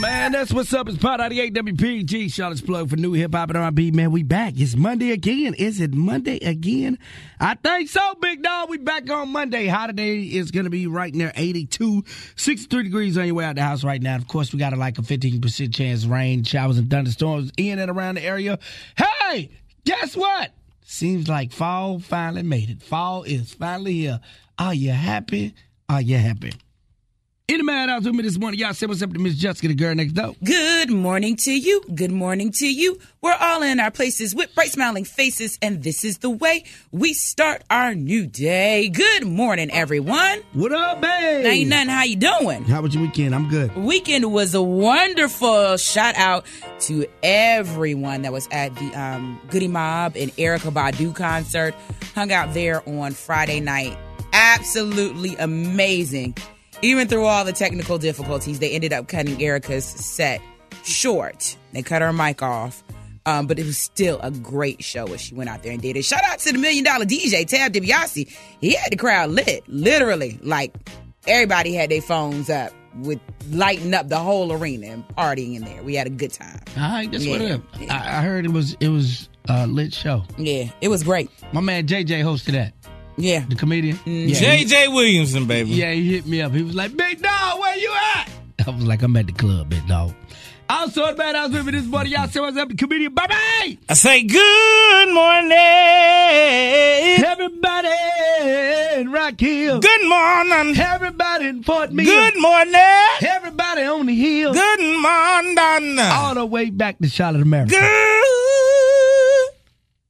Man, that's what's up. It's Pod 98 WPG. Charlotte's plug for new hip-hop and R&B. Man, we back. It's Monday again. Is it Monday again? I think so, big dog. We back on Monday. Hot today is going to be right near 82. 63 degrees on your way out the house right now. Of course, we got like a 15% chance of rain, showers, and thunderstorms in and around the area. Hey, guess what? Seems like fall finally made it. Fall is finally here. Are you happy? Are you happy? In the madhouse with me this morning, y'all say what's up to Miss Jessica, the girl next door. Good morning to you. Good morning to you. We're all in our places with bright smiling faces, and this is the way we start our new day. Good morning, everyone. What up, babe? Ain't nothing. How you doing? How was your weekend? I'm good. Weekend was a wonderful shout out to everyone that was at the Goody Mob and Erica Badu concert. Hung out there on Friday night. Absolutely amazing. Even through all the technical difficulties, they ended up cutting Erica's set short. They cut her mic off. But it was still a great show as she went out there and did it. Shout out to the $1 million DJ, Tab DiBiase. He had the crowd lit, literally. Like, everybody had their phones up with lighting up the whole arena and partying in there. We had a good time. All right, that's what it is. I heard it was a lit show. Yeah, it was great. My man J.J. hosted that. Yeah. The comedian. Mm-hmm. Yeah, J.J. Williamson, baby. Yeah, he hit me up. He was like, big dog, where you at? I was like, I'm at the club, big dog. Also, the Madhouse with me this morning. Y'all say what's up to comedian Bobby. I say good morning, everybody in Rock Hill. Good morning, everybody in Fort Mill. Good morning, everybody on the hill. Good morning. All the way back to Charlotte, America. Good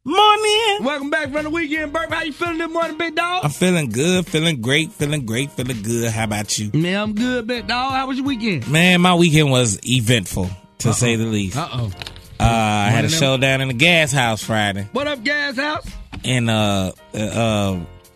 morning. Welcome back from the weekend, Burp. How you feeling this morning, big dog? I'm feeling good, feeling great, feeling good. How about you? Man, I'm good, big dog. How was your weekend? Man, my weekend was eventful, to say the least. I had a show down in the gas house Friday. What up, gas house? And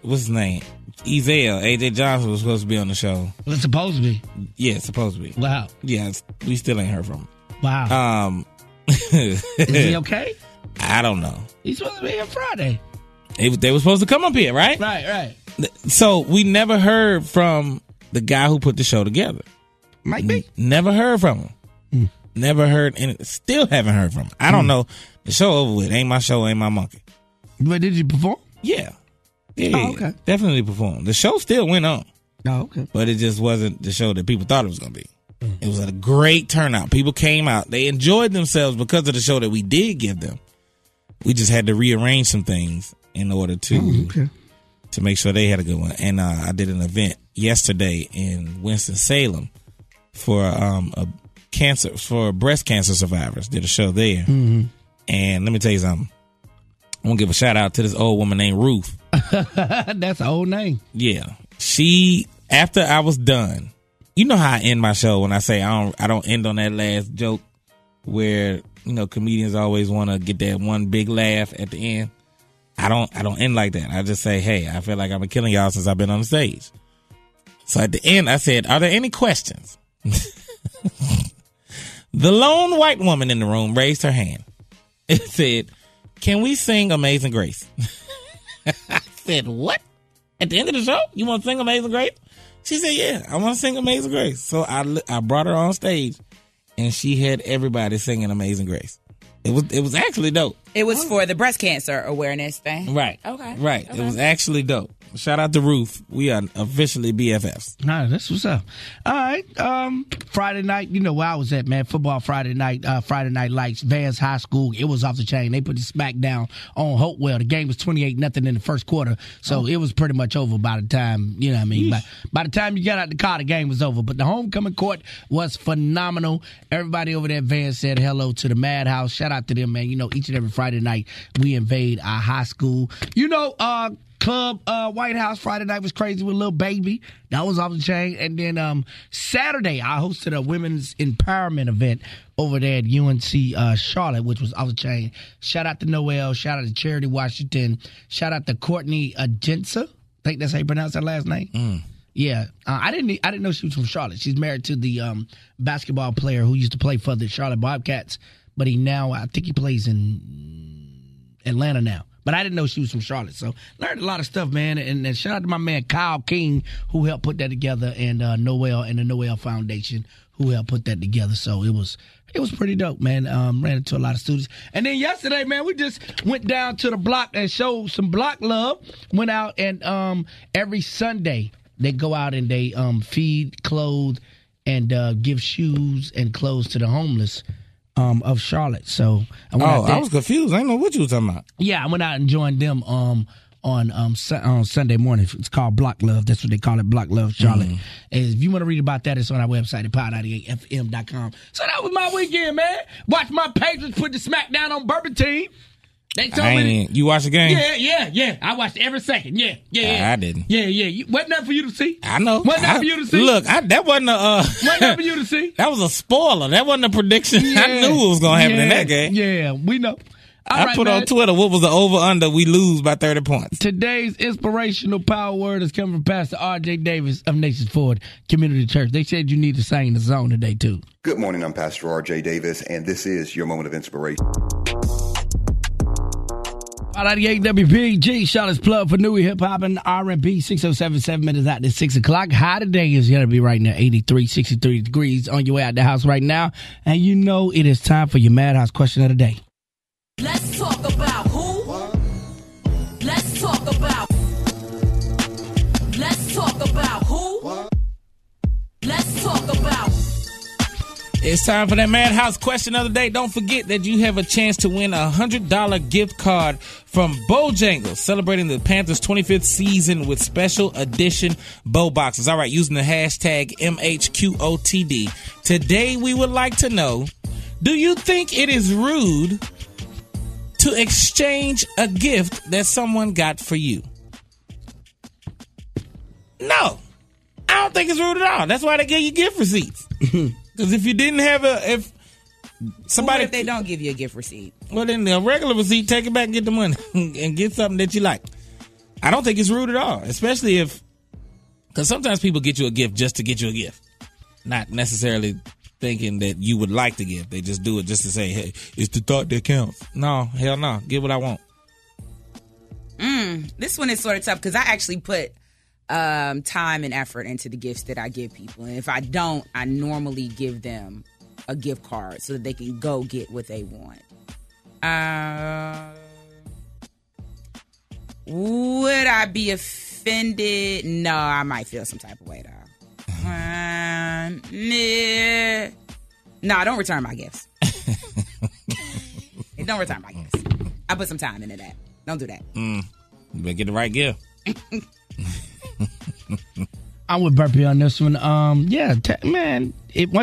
what's his name? Ezell, AJ Johnson was supposed to be on the show. Well, it's supposed to be. Yeah, it's supposed to be. Wow. Yeah, we still ain't heard from him. Wow. Is he okay? I don't know. He's supposed to be here Friday. They were supposed to come up here, right? Right. So we never heard from the guy who put the show together. Mike B. Never heard from him. Mm. Never heard, and still haven't heard from him. I don't know. The show over with. Ain't my show, ain't my monkey. But did you perform? Yeah. Oh, okay. Definitely performed. The show still went on. Oh, okay. But it just wasn't the show that people thought it was going to be. Mm. It was a great turnout. People came out. They enjoyed themselves because of the show that we did give them. We just had to rearrange some things in order to make sure they had a good one. And I did an event yesterday in Winston-Salem for breast cancer survivors. Did a show there. Mm-hmm. And let me tell you something. I'm going to give a shout out to this old woman named Ruth. That's an old name. Yeah. She, after I was done, you know how I end my show when I say I don't end on that last joke where... You know, comedians always want to get that one big laugh at the end. I don't end like that. I just say, hey, I feel like I've been killing y'all since I've been on the stage. So at the end, I said, are there any questions? The lone white woman in the room raised her hand. It said, can we sing Amazing Grace? I said, what? At the end of the show? You want to sing Amazing Grace? She said, yeah, I want to sing Amazing Grace. So I brought her on stage. And she had everybody singing Amazing Grace. It was actually dope. It was for the breast cancer awareness thing. Right. Okay. Right. Okay. It was actually dope. Shout out to Ruth. We are officially BFFs. Nah, that's what's up. All right. Friday night, you know where I was at, man. Football Friday night, Friday Night Lights, Vance High School. It was off the chain. They put the smack down on Hopewell. The game was 28-0 in the first quarter, so it was pretty much over by the time, you know what I mean? By the time you got out the car, the game was over. But the homecoming court was phenomenal. Everybody over there at Vance said hello to the Madhouse. Shout out to them, man. You know, each and every Friday night, we invade our high school. You know, Club White House Friday night was crazy with Lil Baby. That was off the chain. And then Saturday, I hosted a women's empowerment event over there at UNC Charlotte, which was off the chain. Shout out to Noelle. Shout out to Charity Washington. Shout out to Courtney Agyensa. I think that's how you pronounce her last name. Mm. Yeah. I didn't know she was from Charlotte. She's married to the basketball player who used to play for the Charlotte Bobcats. But I think he plays in Atlanta now. But I didn't know she was from Charlotte. So learned a lot of stuff, man. And shout out to my man Kyle King, who helped put that together, and Noelle and the Noelle Foundation, who helped put that together. So it was pretty dope, man. Ran into a lot of students. And then yesterday, man, we just went down to the block and showed some block love. Went out and every Sunday they go out and they feed, clothe, and give shoes and clothes to the homeless of Charlotte. So I was confused. I didn't know what you was talking about. Yeah, I went out and joined them on Sunday morning. It's called Block Love. That's what they call it, Block Love Charlotte. Mm-hmm. And if you want to read about that, it's on our website at power98fm.com. So that was my weekend, man. Watch my Patriots put the smack down on Burbank. They told me that, you watched the game? Yeah. I watched every second. Yeah. I didn't. Yeah. Wasn't that for you to see? I know. Wasn't that for you to see? Look, that wasn't a... wasn't that for you to see? That was a spoiler. That wasn't a prediction. Yeah. I knew what was going to happen in that game. Yeah, we know. All right, man. On Twitter, what was the over-under? We lose by 30 points. Today's inspirational power word is coming from Pastor R. J. Davis of Nations Forward Community Church. They said you need to sing the zone today, too. Good morning. I'm Pastor R. J. Davis, and this is your moment of inspiration. 8WPG, Charlotte's plug for new hip-hop and R&B, 6:07, 7 minutes out to 6 o'clock. High today is going to be right now, 83, 63 degrees on your way out the house right now. And you know it is time for your Madhouse question of the day. Let's talk about who? What? Let's talk about. Let's talk about who? What? Let's talk about. It's time for that Madhouse question of the day. Don't forget that you have a chance to win a $100 gift card from Bojangles, celebrating the Panthers' 25th season with special edition Bo boxes. All right, using the hashtag MHQOTD. Today we would like to know, do you think it is rude to exchange a gift that someone got for you? No, I don't think it's rude at all. That's why they give you gift receipts. Because if you didn't have if somebody... Well, what if they don't give you a gift receipt? Well, then the regular receipt, take it back and get the money and get something that you like. I don't think it's rude at all, especially if... Because sometimes people get you a gift just to get you a gift, not necessarily thinking that you would like the gift. They just do it just to say, hey, it's the thought that counts. No, hell no. Get what I want. This one is sort of tough because I actually put... time and effort into the gifts that I give people. And if I don't, I normally give them a gift card so that they can go get what they want. Would I be offended? No, I might feel some type of way, though. No, don't return my gifts. Don't return my gifts. I put some time into that. Don't do that. You better get the right gift. I'm with Burpee on this one. Once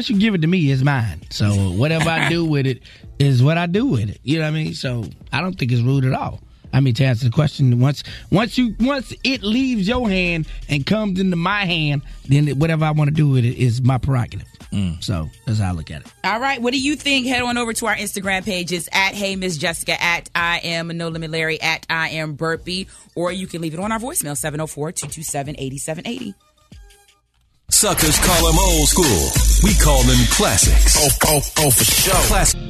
you give it to me, it's mine. So whatever I do with it is what I do with it. You know what I mean? So I don't think it's rude at all. I mean, to answer the question, once it leaves your hand and comes into my hand, then whatever I want to do with it is my prerogative. So that's how I look at it. All right. What do you think? Head on over to our Instagram pages at Hey Miss Jessica, at I Am No Limit Larry, at I Am Burpee, or you can leave it on our voicemail 704-227-8780. Suckers call them old school. We call them classics. Oh, for sure. Classic.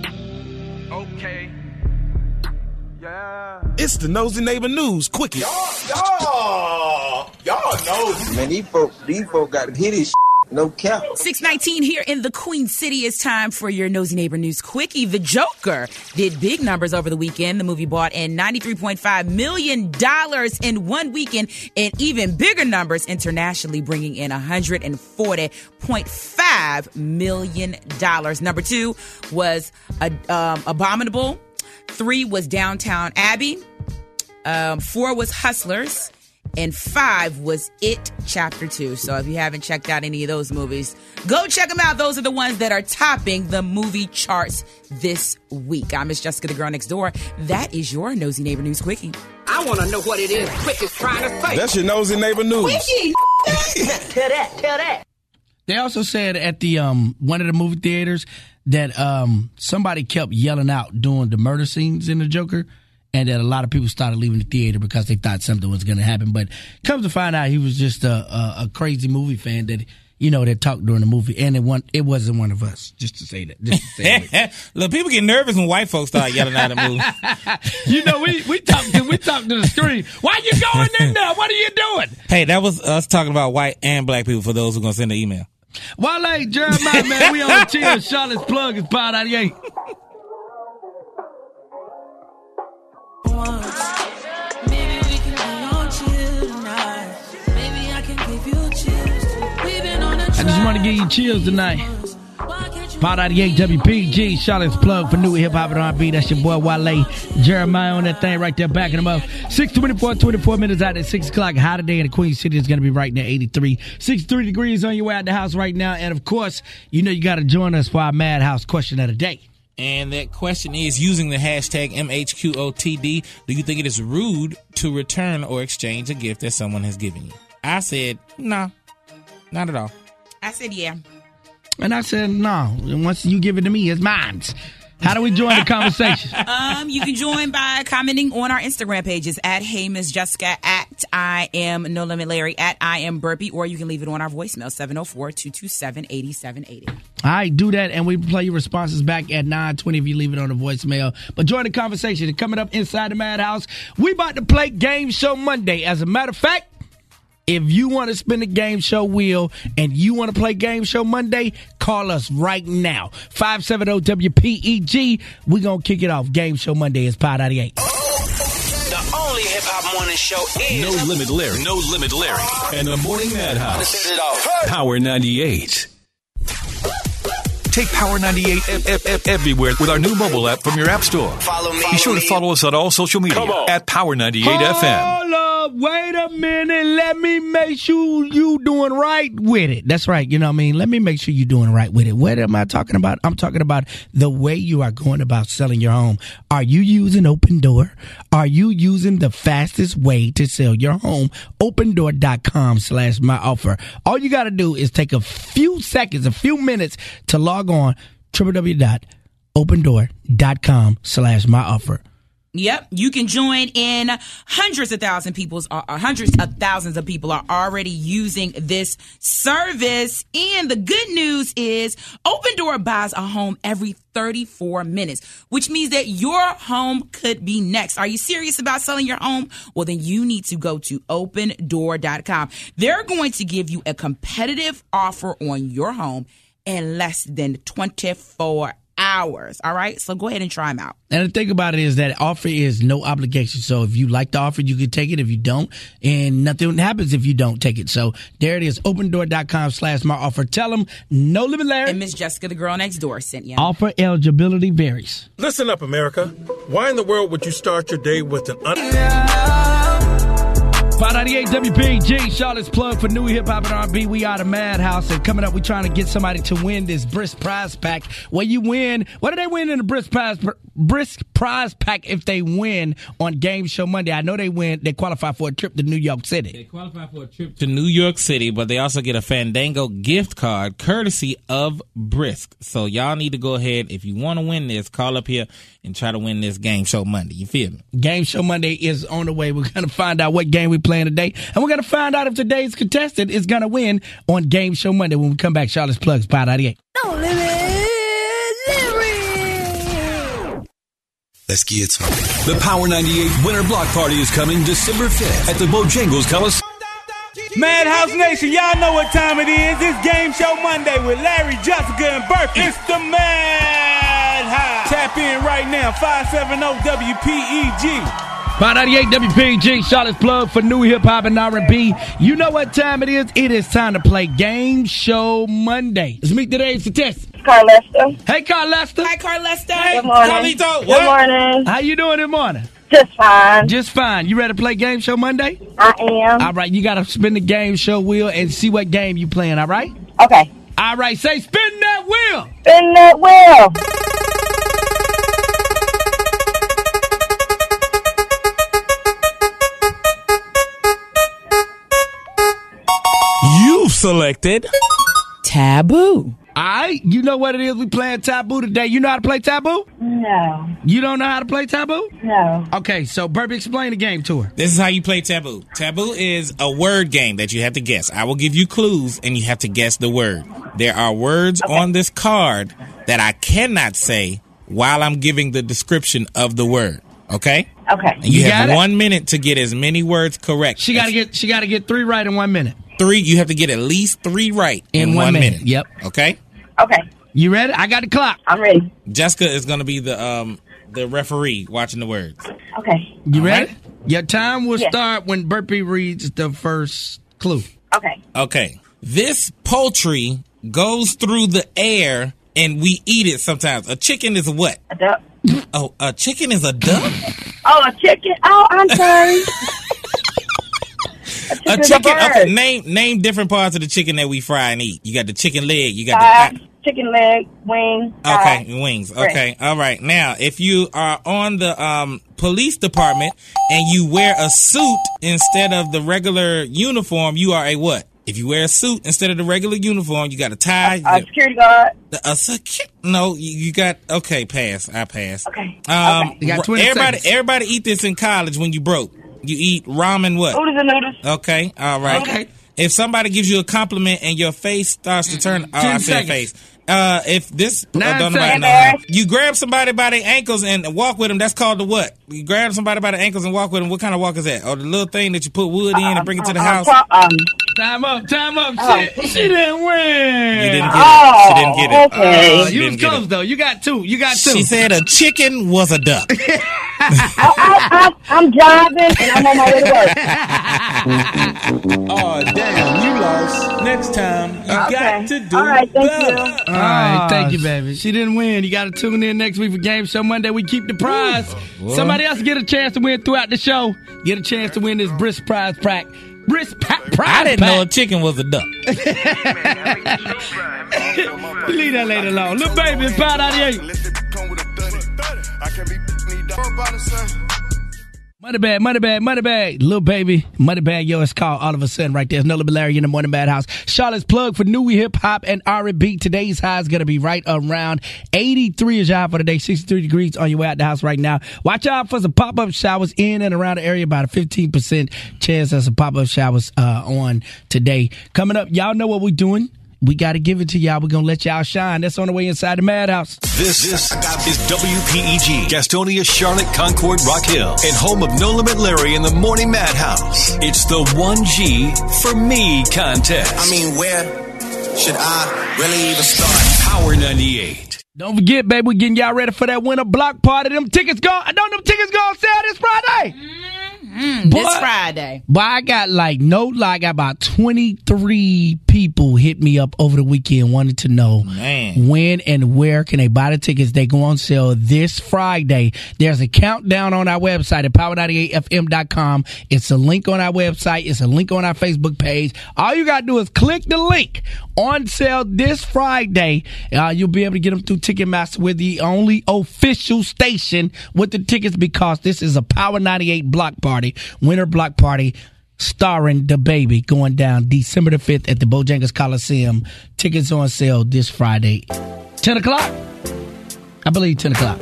Okay. Yeah. It's the Nosy Neighbor News, quickie. Y'all nosy. Man, these folks got to hit his shit. No cap. 6:19 here in the Queen City. It's time for your Nosy Neighbor News Quickie. The Joker did big numbers over the weekend. The movie brought in $93.5 million in one weekend and even bigger numbers internationally, bringing in $140.5 million. Number two was Abominable. Three was Downtown Abbey. Four was Hustlers. And five was It Chapter 2. So if you haven't checked out any of those movies, go check them out. Those are the ones that are topping the movie charts this week. I'm Miss Jessica, the girl next door. That is your Nosy Neighbor News Quickie. I want to know what it is Quick is trying to say. That's your Nosy Neighbor News. Quickie. Tell that. They also said at the one of the movie theaters that somebody kept yelling out during the murder scenes in The Joker, and that a lot of people started leaving the theater because they thought something was going to happen. But comes to find out, he was just a crazy movie fan that you know, that talked during the movie, and it wasn't one of us. Just to say that. Just to say that. Look, people get nervous when white folks start yelling out of movies. You know, we talk to the screen. Why you going in there? What are you doing? Hey, that was us talking about white and black people. For those who are gonna send an email. Wale, like Jeremiah, man, we on Chill. Charlotte's Plug is Pod 98. I just want to give you chills tonight. Pod 98 WPG, Charlotte's Plug for new hip hop and R&B. That's your boy Wale Jeremiah on that thing right there, backing him up. 6:24 minutes out at 6 o'clock. Hot today in the Queen City is going to be right now, 83. 63 degrees on your way out the house right now. And, of course, you know you got to join us for our Madhouse question of the day. And that question is, using the hashtag MHQOTD, do you think it is rude to return or exchange a gift that someone has given you? I said, no, not at all. I said, yeah. And I said, no, once you give it to me, it's mine. How do we join the conversation? You can join by commenting on our Instagram pages at Hey Miss Jessica, at I Am No Limit Larry, at I Am Burpee, or you can leave it on our voicemail, 704-227-8780. All right, do that, and we play your responses back at 9:20 if you leave it on the voicemail. But join the conversation. Coming up inside the Madhouse, we about to play Game Show Monday. As a matter of fact, if you want to spin the game show wheel and you want to play Game Show Monday, call us right now. 570-WPEG. We're going to kick it off. Game Show Monday is Pod 98. The only hip-hop morning show is... No Limit Larry. No Limit Larry. And the Morning Madhouse. Power 98. Take Power 98 everywhere with our new mobile app from your app store. Follow me. Be sure to follow us on all social media at Power 98 FM. Hold up. Wait a minute. Let me make sure you doing right with it. That's right. You know what I mean? Let me make sure you're doing right with it. What am I talking about? I'm talking about the way you are going about selling your home. Are you using Open Door? Are you using the fastest way to sell your home? opendoor.com/myoffer. All you got to do is take a few seconds, a few minutes to log on www.opendoor.com/myoffer. Yep, you can join in. Hundreds of thousands of people are already using this service. And the good news is Open Door buys a home every 34 minutes, which means that your home could be next. Are you serious about selling your home? Well, then you need to go to opendoor.com. They're going to give you a competitive offer on your home in less than 24 hours. All right, so go ahead and try them out. And the thing about it is that offer is no obligation. So if you like the offer, you can take it. If you don't, and nothing happens if you don't take it. So there it is, opendoor.com/myoffer. Tell them No Limit Larry and Miss Jessica, the girl next door, sent you. Offer eligibility varies. Listen up, America. Why in the world would you start your day with an 598 WPG, Charlotte's Plug for new hip-hop and R&B. We are the Madhouse, and coming up, we're trying to get somebody to win this Brisk prize pack. Where you win, what do they win in the Brisk prize pack if they win on Game Show Monday? I know they win. They qualify for a trip to New York City. They qualify for a trip to New York City, but they also get a Fandango gift card courtesy of Brisk. So y'all need to go ahead. If you want to win this, call up here and try to win this Game Show Monday. You feel me? Game Show Monday is on the way. We're going to find out what game we playing today, and we're going to find out if today's contestant is going to win on Game Show Monday when we come back. Charlotte's Plugs, Pod 98. No Limit Larry. Let's get to it. The Power 98 Winter Block Party is coming December 5th at the Bojangles Coliseum. Madhouse Nation, y'all know what time it is. It's Game Show Monday with Larry, Jessica, and Burke. It's the Madhouse. Tap in right now, 570-WPEG. 598 WPG, Charlotte's Plug for new hip-hop and R&B. You know what time it is? It is time to play Game Show Monday. Let's meet today's contestant. Carl Lester. Hey, Carl Lester. Hi, Carl Lester. Good morning. Good morning. How you doing this morning? Just fine. Just fine. You ready to play Game Show Monday? I am. All right, you got to spin the game show wheel and see what game you playing, all right? Okay. All right, say spin that wheel. Spin that wheel. Selected Taboo. Alright, you know what it is, we playing Taboo today. You know how to play Taboo? No. You don't know how to play Taboo? No. Okay, so Burby, explain the game to her. This is how you play Taboo. Taboo is a word game that you have to guess. I will give you clues and you have to guess the word. There are words on this card that I cannot say while I'm giving the description of the word. Okay? Okay. And you have 1 minute to get as many words correct. She gotta get three right in 1 minute. You have to get at least three right in one minute. Yep. Okay? Okay. You ready? I got the clock. I'm ready. Jessica is going to be the referee watching the words. Okay. You all ready? Right? Your time will start when Burpee reads the first clue. Okay. Okay. This poultry goes through the air and we eat it sometimes. A chicken is what? A duck. Oh, a chicken is a duck? Oh, a chicken. Oh, I'm sorry. A chicken. Okay, name different parts of the chicken that we fry and eat. You got the chicken leg. You got chicken leg, wing. Okay, wings. Okay, all right. Now, if you are on the police department and you wear a suit instead of the regular uniform, you are a what? If you wear a suit instead of the regular uniform, you got a tie. A security guard. Pass. I pass. Okay. You got 20 seconds. Everybody eat this in college when you broke. You eat ramen what? Oodles and noodles. Okay, all right. Okay. If somebody gives you a compliment and your face starts to turn... Oh, I said face. If this... You grab somebody by their ankles and walk with them, that's called the what? You grab somebody by the ankles and walk with them, what kind of walk is that? Or the little thing that you put wood in and bring it to the house? Time up. She didn't win. You didn't get it. She didn't get it. Okay. You was close, though. You got two. She said a chicken was a duck. I'm driving and I'm on my way to work. Oh, damn, you lost. Next time, you got to do better. All right, thank you, baby. She didn't win. You got to tune in next week for Game Show Monday. We keep the prize. Somebody else get a chance to win throughout the show. Get a chance to win this Brisk prize pack. I didn't know a chicken was a duck. Leave that lady alone. Lil Baby, it's 598. Money bag. Lil Baby, money bag. Yo, it's called All of a Sudden right there. It's Noelle Larry in the Morning Bad House. Charlotte's plug for new hip hop and R&B. Today's high is going to be right around 83 is your high for today. 63 degrees on your way out the house right now. Watch out for some pop-up showers in and around the area. About a 15% chance of some pop-up showers on today. Coming up, y'all know what we're doing. We got to give it to y'all. We're going to let y'all shine. That's on the way inside the Madhouse. This is WPEG, Gastonia, Charlotte, Concord, Rock Hill, and home of No Limit Larry in the Morning Madhouse. It's the 1G for Me contest. I mean, where should I really even start? Power 98. Don't forget, baby, we're getting y'all ready for that winter block party. Them tickets go on sale this Friday. This Friday. But I got about 23 people hit me up over the weekend wanting to know when and where can they buy the tickets. They go on sale this Friday. There's a countdown on our website at power98fm.com. It's a link on our website. It's a link on our Facebook page. All you got to do is click the link. On sale this Friday. You'll be able to get them through Ticketmaster. We're the only official station with the tickets because this is a Power 98 block party. Winter block party starring the baby going down December the 5th at the Bojangles Coliseum. Tickets on sale this Friday. 10 o'clock? I believe 10 o'clock.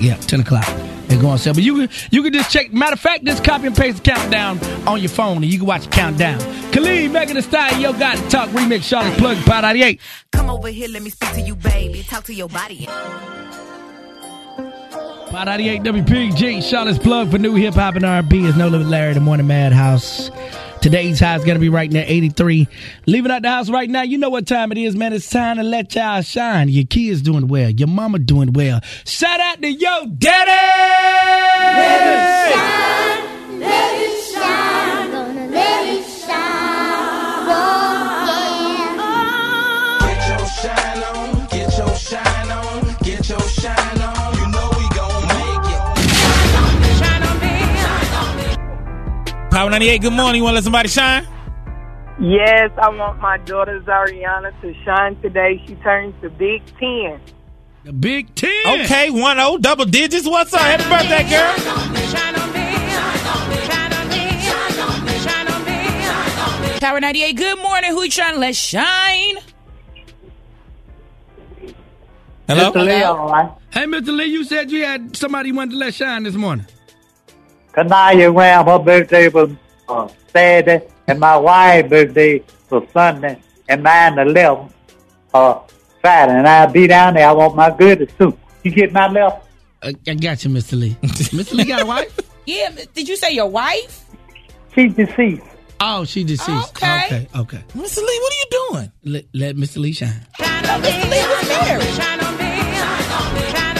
Yeah, 10 o'clock. They're going on sale. But you can just check. Matter of fact, just copy and paste the countdown on your phone and you can watch the countdown. Khalid, Megan Thee Stallion, Yo Gotti Talk remix, Charlotte Plug, Power 98. Come over here, let me speak to you, baby. Talk to your body. 598 WPG, Charlotte's plug for new hip-hop and R&B is Noelle Larry, the Morning Madhouse. Today's high is going to be right now, 83. Leaving out the house right now, you know what time it is, man. It's time to let y'all shine. Your kids doing well. Your mama doing well. Shout out to Yo Daddy! Let it shine! Let it shine! Gonna let it shine! Oh, yeah. Get your shine on. Get your shine on. Get your shine on. Power 98, good morning. You want to let somebody shine? Yes, I want my daughter Zariana to shine today. She turns the Big 10. The Big 10? Okay, 1-0, double digits. What's up? Happy birthday, girl. Power 98, good morning. Who you trying to let shine? Hello? Mr. Lee, all right. Hey, Mr. Lee, you said you had somebody you wanted to let shine this morning. Kanaya Ram, her birthday was Saturday, and my wife's birthday was Sunday, and mine 11 Friday, and I'll be down there. I want my goodies, too. You get my left? I got you, Mr. Lee. Mr. Lee got a wife? Yeah, did you say your wife? She's deceased. Oh, she deceased. Okay. Mr. Lee, what are you doing? Let Mr. Lee shine. Shine on me, Mr. Lee was married. Shine on me, shine on me, shine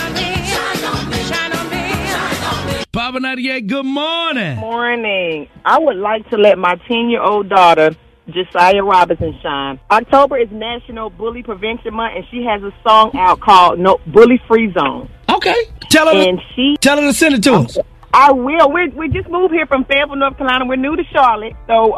on me, shine on me, shine on me, shine on me. Papa 98, good morning. Good morning. I would like to let my 10-year-old daughter, Josiah Robinson, shine. October is National Bully Prevention Month, and she has a song out called Bully Free Zone. Okay. Tell her to send it to us. I will. We just moved here from Fayetteville, North Carolina. We're new to Charlotte. So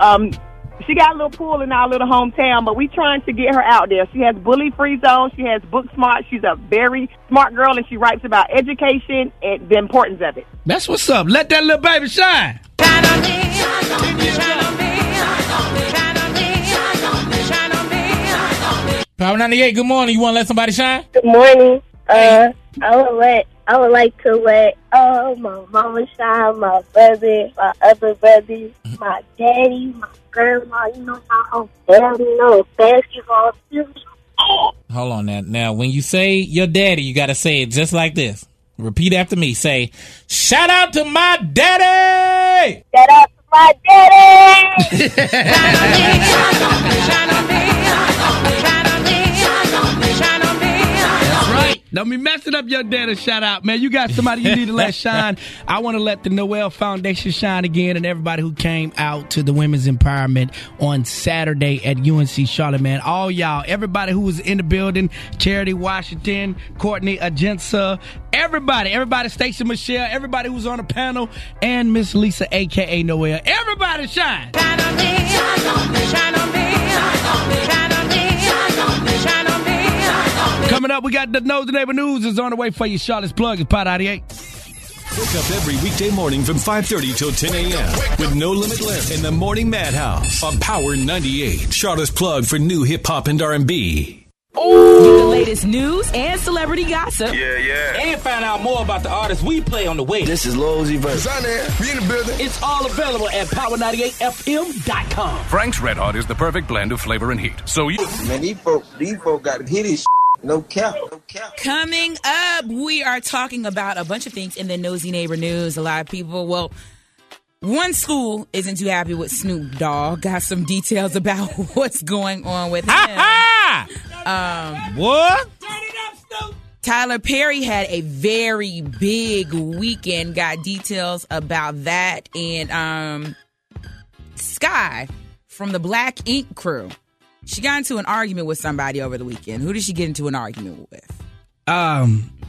she got a little pool in our little hometown, but we're trying to get her out there. She has Bully Free Zone. She has Book Smart. She's a very smart girl, and she writes about education and the importance of it. That's what's up. Let that little baby shine. Shine on me. Shine on me. Shine on me. Shine on me. Shine on me. Shine on me. Shine on me. Shine on me. Power 98, good morning. You want to let somebody shine? Good morning. I would like to let my mama shine, my brother, my other brothers, my daddy, my grandma, my whole family, basketball. Hold on now. Now, when you say your daddy, you got to say it just like this. Repeat after me. Say, shout out to my daddy! Shout out to my daddy! Shine on me, shine on me, shine on me, shine on me, shine on me. Don't be messing up your daddy's shout out, man. You got somebody you need to let shine. I want to let the Noelle Foundation shine again, and everybody who came out to the Women's Empowerment on Saturday at UNC Charlotte, man. All y'all, everybody who was in the building, Charity Washington, Courtney Agyensa, everybody, Stacey Michelle, everybody who's on the panel, and Miss Lisa, a.k.a. Noelle. Everybody shine. Shine on me, shine on me, shine on me, shine on me, shine on me, shine on me, shine on me. Coming up, we got the Know the Neighbor News is on the way for you. Charlotte's Plug is Pot 98. Wake up every weekday morning from 5:30 till 10 a.m. with No Limit Left in the Morning Madhouse on Power 98. Charlotte's Plug for new hip-hop and R&B. Ooh. Get the latest news and celebrity gossip. Yeah. And find out more about the artists we play on the way. This is Lil Z Verse. It's on there. Be in the building. It's all available at power98fm.com. Frank's Red Hot is the perfect blend of flavor and heat. So you... Man, these folks got hit his shit. No cap. Coming up, we are talking about a bunch of things in the Nosy Neighbor News. A lot of people, one school isn't too happy with Snoop Dogg. Got some details about what's going on with him. What? Turn it up, Snoop. Tyler Perry had a very big weekend. Got details about that. And Sky from the Black Ink Crew. She got into an argument with somebody over the weekend. Who did she get into an argument with?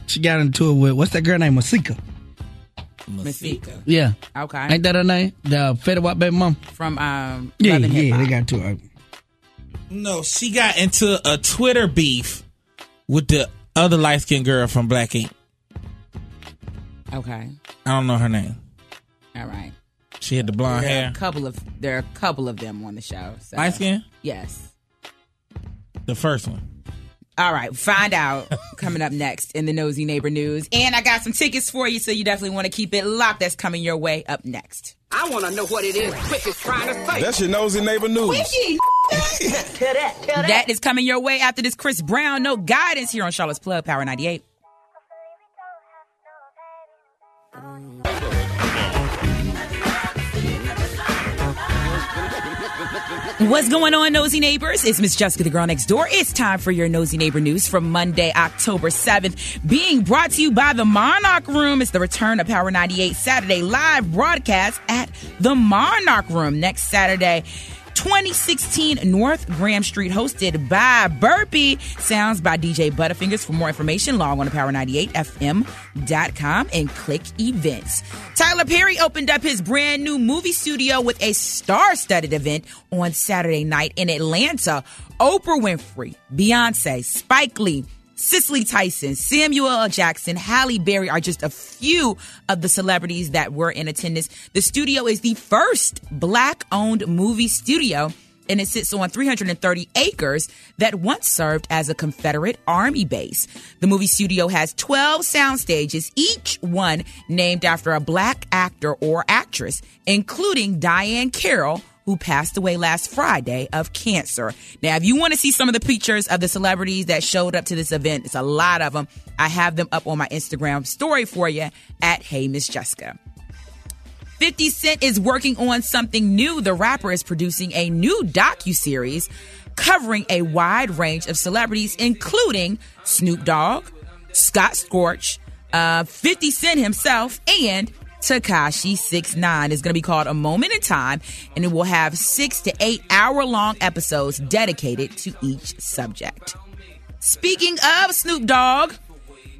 She got into it with, what's that girl named? Masika. Yeah. Okay. Ain't that her name? The Fetterwap baby mom? From Yeah, they got into an argument. No, she got into a Twitter beef with the other light-skinned girl from Black Ink. Okay. I don't know her name. All right. She had the blonde hair. There are a couple of them on the show. So. Light-skinned? Yes. The first one. All right, find out coming up next in the Nosy Neighbor News. And I got some tickets for you, so you definitely want to keep it locked. That's coming your way up next. I want to know what it is Quick is trying to say. That's your Nosy Neighbor News. That is coming your way after this Chris Brown No Guidance here on Charlotte's Plug, Power 98. What's going on, Nosy Neighbors? It's Miss Jessica, the girl next door. It's time for your Nosy Neighbor News from Monday, October 7th. Being brought to you by The Monarch Room. It's the return of Power 98 Saturday live broadcast at The Monarch Room next Saturday. 2016 North Graham Street, hosted by Burpee. Sounds by DJ Butterfingers. For more information, log on to power98fm.com and click events. Tyler Perry opened up his brand new movie studio with a star-studded event on Saturday night in Atlanta. Oprah Winfrey, Beyonce, Spike Lee, Cicely Tyson, Samuel L. Jackson, Halle Berry are just a few of the celebrities that were in attendance. The studio is the first Black-owned movie studio and it sits on 330 acres that once served as a Confederate Army base. The movie studio has 12 sound stages, each one named after a black actor or actress, including Diane Carroll, who passed away last Friday of cancer. Now, if you want to see some of the pictures of the celebrities that showed up to this event, it's a lot of them. I have them up on my Instagram story for you at Hey Miss Jessica. 50 Cent is working on something new. The rapper is producing a new docuseries covering a wide range of celebrities, including Snoop Dogg, Scott Storch, 50 Cent himself, and Tekashi 6ix9ine. Is going to be called A Moment in Time, and it will have 6 to 8 hour-long episodes dedicated to each subject. Speaking of Snoop Dogg,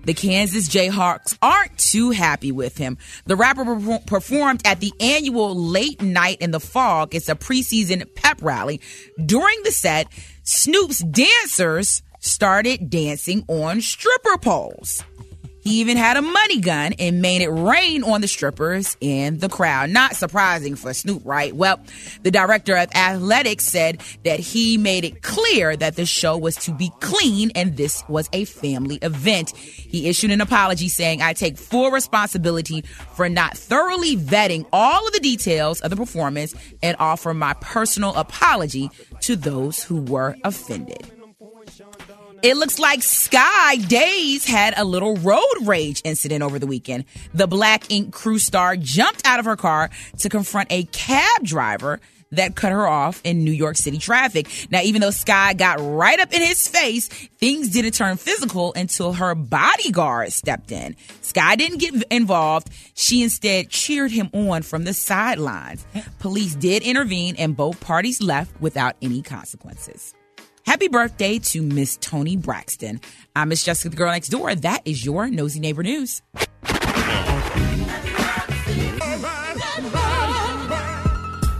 the Kansas Jayhawks aren't too happy with him. The rapper performed at the annual Late Night in the Fog. It's a preseason pep rally. During the set, Snoop's dancers started dancing on stripper poles. He even had a money gun and made it rain on the strippers in the crowd. Not surprising for Snoop, right? Well, the director of athletics said that he made it clear that the show was to be clean and this was a family event. He issued an apology saying, "I take full responsibility for not thoroughly vetting all of the details of the performance and offer my personal apology to those who were offended." It looks like Sky Days had a little road rage incident over the weekend. The Black Ink Crew star jumped out of her car to confront a cab driver that cut her off in New York City traffic. Now, even though Sky got right up in his face, things didn't turn physical until her bodyguard stepped in. Sky didn't get involved. She instead cheered him on from the sidelines. Police did intervene, and both parties left without any consequences. Happy birthday to Miss Toni Braxton. I'm Miss Jessica, the girl next door. That is your Nosy Neighbor News.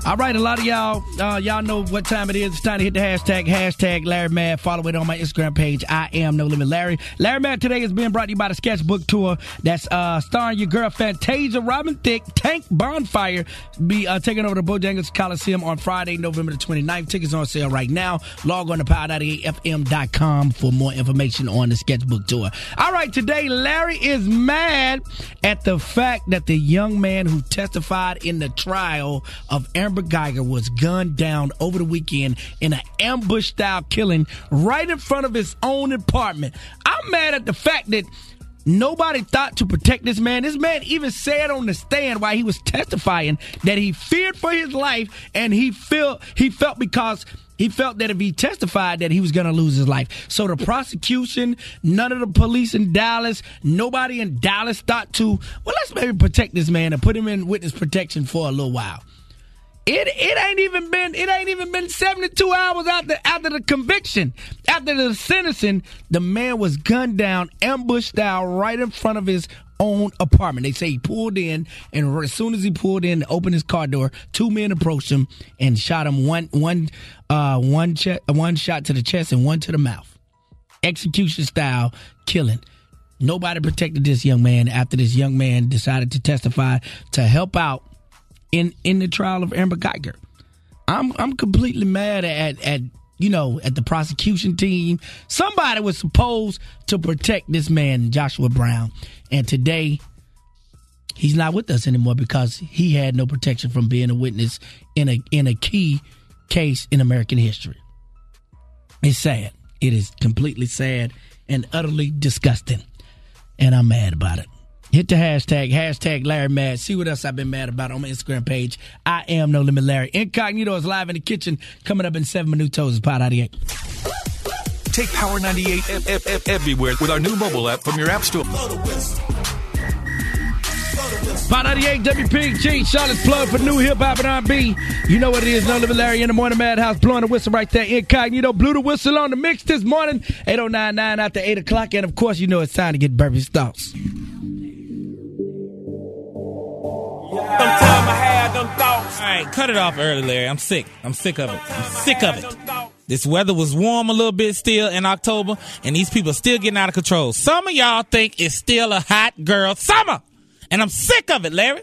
All right, a lot of y'all, y'all know what time it is. It's time to hit the hashtag Larry Mad. Follow it on my Instagram page. I am No Limit Larry. Larry Mad today is being brought to you by the Sketchbook Tour. That's starring your girl Fantasia, Robin Thicke, Tank Bonfire. Be taking over the Bojangles Coliseum on Friday, November the 29th. Tickets on sale right now. Log on to power.8fm.com for more information on the Sketchbook Tour. All right, today Larry is mad at the fact that the young man who testified in the trial of Amber Geiger was gunned down over the weekend in an ambush-style killing right in front of his own apartment. I'm mad at the fact that nobody thought to protect this man. This man even said on the stand while he was testifying that he feared for his life, and he felt because he felt that if he testified that he was going to lose his life. So the prosecution, none of the police in Dallas, nobody in Dallas thought to, well, let's maybe protect this man and put him in witness protection for a little while. It ain't even been 72 hours after the conviction, after the sentencing, the man was gunned down, ambushed style, right in front of his own apartment. They say he pulled in, and as soon as he pulled in, opened his car door, two men approached him and shot him one shot to the chest and one to the mouth, execution style killing. Nobody protected this young man after this young man decided to testify to help out in the trial of Amber Geiger. I'm completely mad at the prosecution team. Somebody was supposed to protect this man, Joshua Brown, and today he's not with us anymore because he had no protection from being a witness in a key case in American history. It's sad. It is completely sad and utterly disgusting, and I'm mad about it. Hit the hashtag Larry Mad. See what else I've been mad about on my Instagram page. I am No Limit Larry. Incognito is live in the kitchen. Coming up in 7 minutes, Power 98. Take Power 98 everywhere with our new mobile app from your app store. Power 98 WPG. Charlotte's plug for new hip hop and R&B. You know what it is. No Limit Larry in the morning. Madhouse blowing the whistle right there. Incognito blew the whistle on the mix this morning. 8:09 after 8 o'clock. And, of course, you know it's time to get Burpee's thoughts. Sometimes I had them thoughts. All right, cut it off early, Larry. I'm sick. I'm sick of it. This weather was warm a little bit still in October, and these people are still getting out of control. Some of y'all think it's still a hot girl summer, and I'm sick of it, Larry.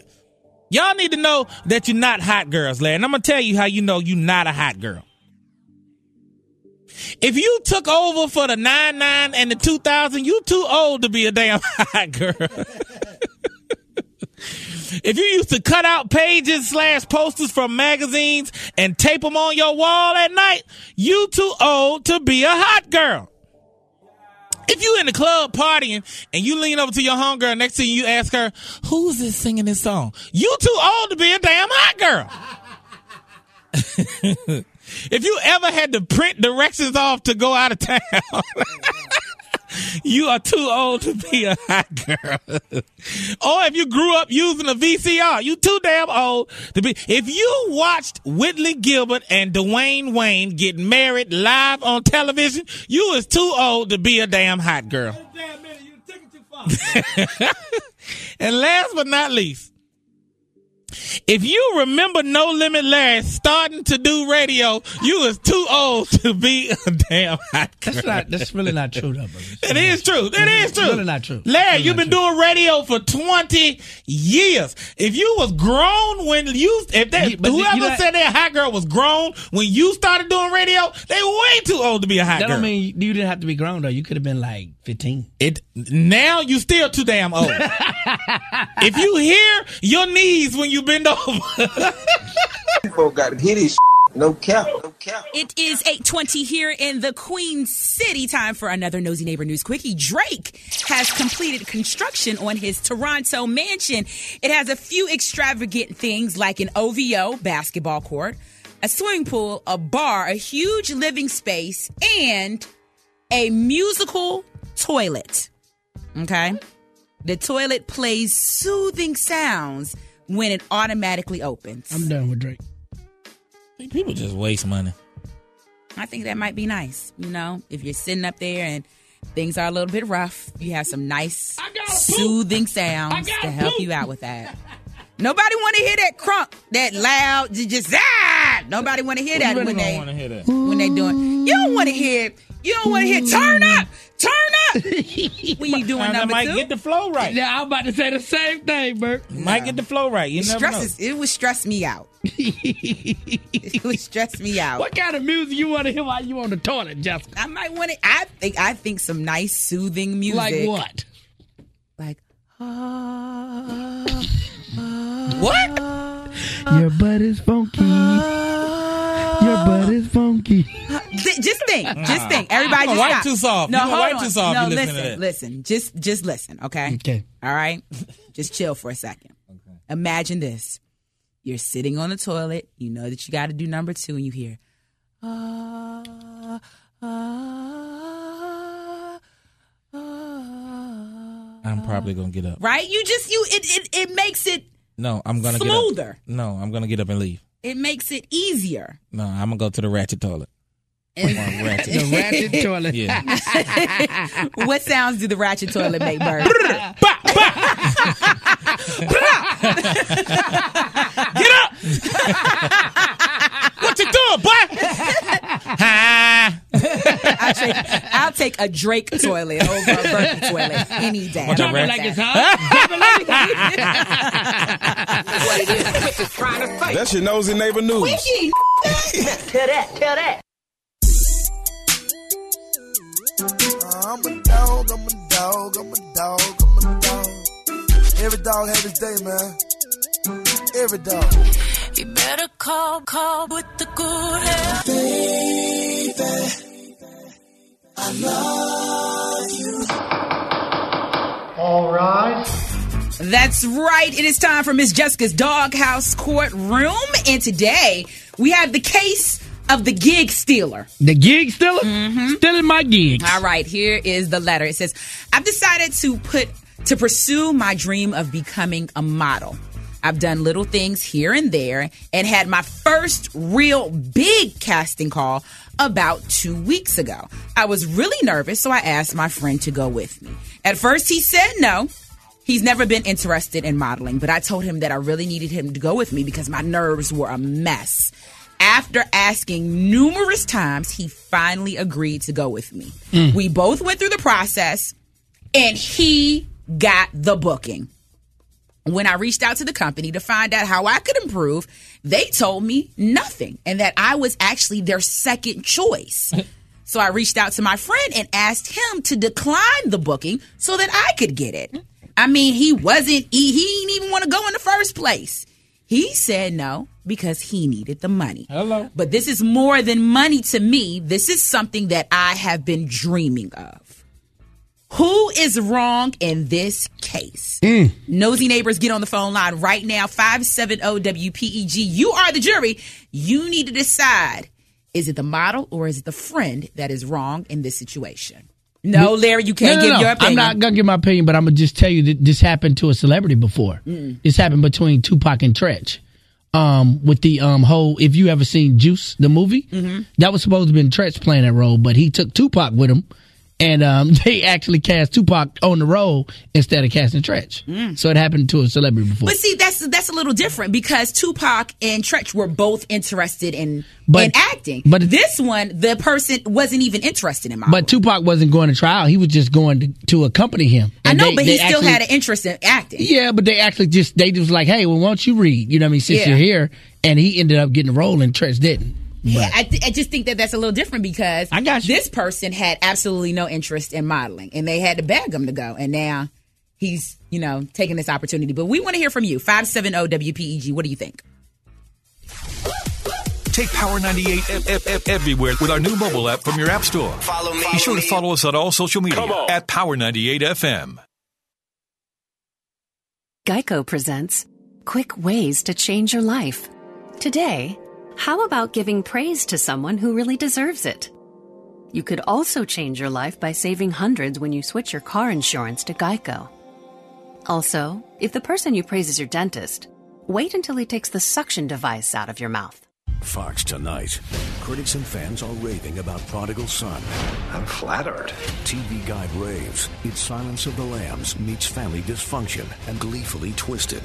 Y'all need to know that you're not hot girls, Larry. And I'm going to tell you how you know you're not a hot girl. If you took over for the 99 and the 2000, you too old to be a damn hot girl. If you used to cut out pages / posters from magazines and tape them on your wall at night, you too old to be a hot girl. If you in the club partying and you lean over to your homegirl next to you, you ask her, who's this singing this song? You too old to be a damn hot girl. If you ever had to print directions off to go out of town, you are too old to be a hot girl. Or if you grew up using a VCR, you too damn old to be. If you watched Whitley Gilbert and Dwayne Wayne get married live on television, you is too old to be a damn hot girl. Damn minute, you took it too far. And last but not least, if you remember No Limit Larry starting to do radio, you is too old to be a damn hot girl. That's really not true, though, brother. It is true. It's really not true. Larry, really you've been doing radio for 20 years. If you was grown when you, if that, whoever said that hot girl was grown when you started doing radio, they way too old to be a hot girl. That don't mean you didn't have to be grown, though. You could have been like 15. Now you still too damn old. If you hear your knees when you bend over. People got to get this shit. No cap. It is 8:20 here in the Queen City. Time for another Nosy Neighbor News Quickie. Drake has completed construction on his Toronto mansion. It has a few extravagant things like an OVO basketball court, a swimming pool, a bar, a huge living space, and a musical toilet. Okay? The toilet plays soothing sounds when it automatically opens. I'm done with Drake. People just waste money. I think that might be nice. You know, if you're sitting up there and things are a little bit rough, you have some nice soothing sounds to help you out with that. Nobody want to hear that crunk, that loud, just ah! Nobody want to hear that when they doing. You don't want to hear. Turn up. When you doing number two, get the flow right. Yeah, I'm about to say the same thing, Bert. No. Might get the flow right. It would stress me out. It would stress me out. What kind of music you want to hear while you on the toilet, Justin? I might want to. I think some nice soothing music. Like what? Like what? Your butt is funky. Your butt is funky. Just think. Everybody just stop. Too soft. No, hold on. No, listen. Just listen, okay? Okay. All right? Just chill for a second. Okay. Imagine this. You're sitting on the toilet. You know that you got to do number two, and you hear, I'm probably going to get up. Right? It makes it smoother. No, I'm going to get up and leave. It makes it easier. No, I'm going to go to the ratchet toilet. The ratchet toilet. Yeah. What sounds do the ratchet toilet make, Bird? Get up! What you doing, boy? I'll take a Drake toilet over a Burton toilet any day. That's your Nosy Neighbor News. Wiki, tell that. I'm a dog. Every dog has his day, man. Every dog. You better call with the good health. Baby, I love you. All right. That's right. It is time for Miss Jessica's Doghouse Courtroom. And today, we have the case of the gig stealer. The gig stealer? Mm-hmm. Stealing my gigs. All right. Here is the letter. It says, I've decided to pursue my dream of becoming a model. I've done little things here and there and had my first real big casting call about 2 weeks ago. I was really nervous, so I asked my friend to go with me. At first, he said no. He's never been interested in modeling, but I told him that I really needed him to go with me because my nerves were a mess. After asking numerous times, he finally agreed to go with me. We both went through the process, and he got the booking. When I reached out to the company to find out how I could improve, they told me nothing and that I was actually their second choice. So I reached out to my friend and asked him to decline the booking so that I could get it. I mean, he didn't even want to go in the first place. He said no because he needed the money. Hello. But this is more than money to me. This is something that I have been dreaming of. Who is wrong in this case? Nosy neighbors, get on the phone line right now. 570-WPEG. You are the jury. You need to decide. Is it the model or is it the friend that is wrong in this situation? No, Larry, you can't give your opinion. I'm not going to give my opinion, but I'm going to just tell you that this happened to a celebrity before. This happened between Tupac and Tretch. With the whole, if you ever seen Juice, the movie, that was supposed to have been Tretch playing that role, but he took Tupac with him. And they actually cast Tupac on the role instead of casting Tretch. So it happened to a celebrity before. But see, that's a little different because Tupac and Tretch were both interested in acting. But this one, the person wasn't even interested in modeling. But Tupac wasn't going to trial. He was just going to accompany him. I know, but he still had an interest in acting. Yeah, but they just like, hey, well, why don't you read? You know what I mean? Since you're here. And he ended up getting a role and Tretch didn't. But. Yeah, I just think that's a little different because this person had absolutely no interest in modeling, and they had to beg him to go, and now he's, taking this opportunity. But we want to hear from you. 570-WPEG. What do you think? Take Power 98 everywhere with our new mobile app from your app store. Be sure to follow us on all social media at Power 98 FM. Geico presents quick ways to change your life. Today... how about giving praise to someone who really deserves it? You could also change your life by saving hundreds when you switch your car insurance to Geico. Also, if the person you praise is your dentist, wait until he takes the suction device out of your mouth. Fox Tonight. Critics and fans are raving about Prodigal Son. I'm flattered. TV Guide raves. It's Silence of the Lambs meets family dysfunction and gleefully twisted.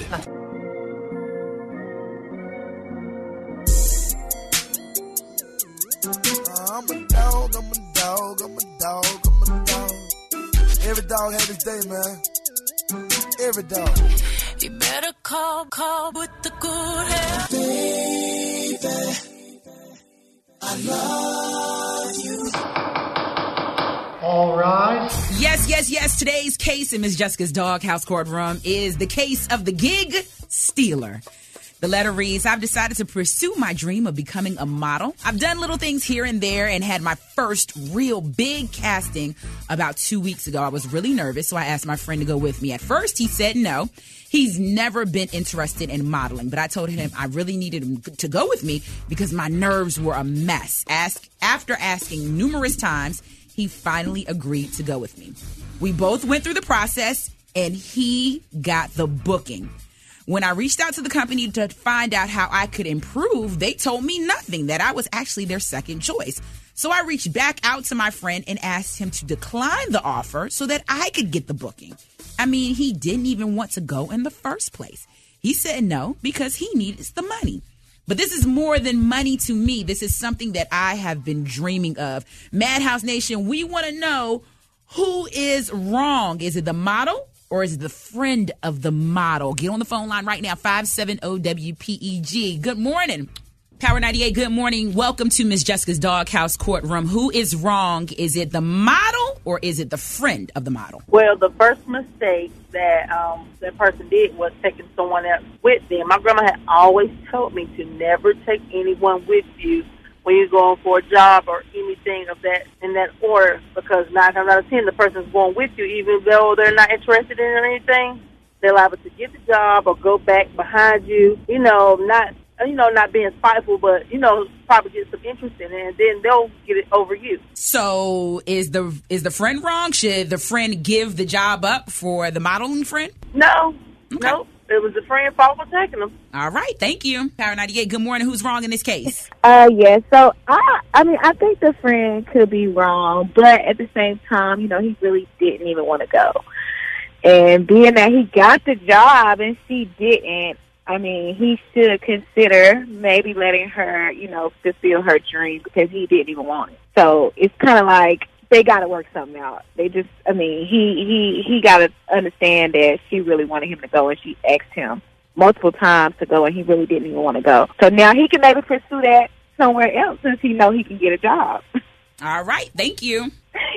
I'm a dog. Every dog had his day, man. Every dog. You better call with the good hair. Baby, I love you. All right. Yes. Today's case in Ms. Jessica's Doghouse Courtroom is the case of the gig stealer. The letter reads, I've decided to pursue my dream of becoming a model. I've done little things here and there and had my first real big casting about 2 weeks ago. I was really nervous, so I asked my friend to go with me. At first, he said no. He's never been interested in modeling, but I told him I really needed him to go with me because my nerves were a mess. After asking numerous times, he finally agreed to go with me. We both went through the process, and he got the booking. When I reached out to the company to find out how I could improve, they told me nothing, that I was actually their second choice. So I reached back out to my friend and asked him to decline the offer so that I could get the booking. I mean, he didn't even want to go in the first place. He said no because he needs the money. But this is more than money to me. This is something that I have been dreaming of. Madhouse Nation, we want to know who is wrong. Is it the model? Or is it the friend of the model? Get on the phone line right now, 570-WPEG. Good morning. Power 98, good morning. Welcome to Ms. Jessica's Doghouse Courtroom. Who is wrong? Is it the model or is it the friend of the model? Well, the first mistake that that person did was taking someone else with them. My grandma had always told me to never take anyone with you when you're going for a job or anything of that in that order, because 9 times out of 10 the person's going with you, even though they're not interested in it or anything. They're liable to get the job or go back behind you. Not being spiteful, but probably get some interest in it, and then they'll get it over you. So is the friend wrong? Should the friend give the job up for the modeling friend? No, okay. Nope. It was a friend's fault for taking them. All right. Thank you. Power 98, good morning. Who's wrong in this case? Yeah. So, I think the friend could be wrong, but at the same time, he really didn't even want to go. And being that he got the job and she didn't, he should consider maybe letting her, fulfill her dream, because he didn't even want it. So, it's kind of like they got to work something out. They just, he got to understand that she really wanted him to go, and she asked him multiple times to go, and he really didn't even want to go. So now he can maybe pursue that somewhere else, since he know he can get a job. All right. Thank you.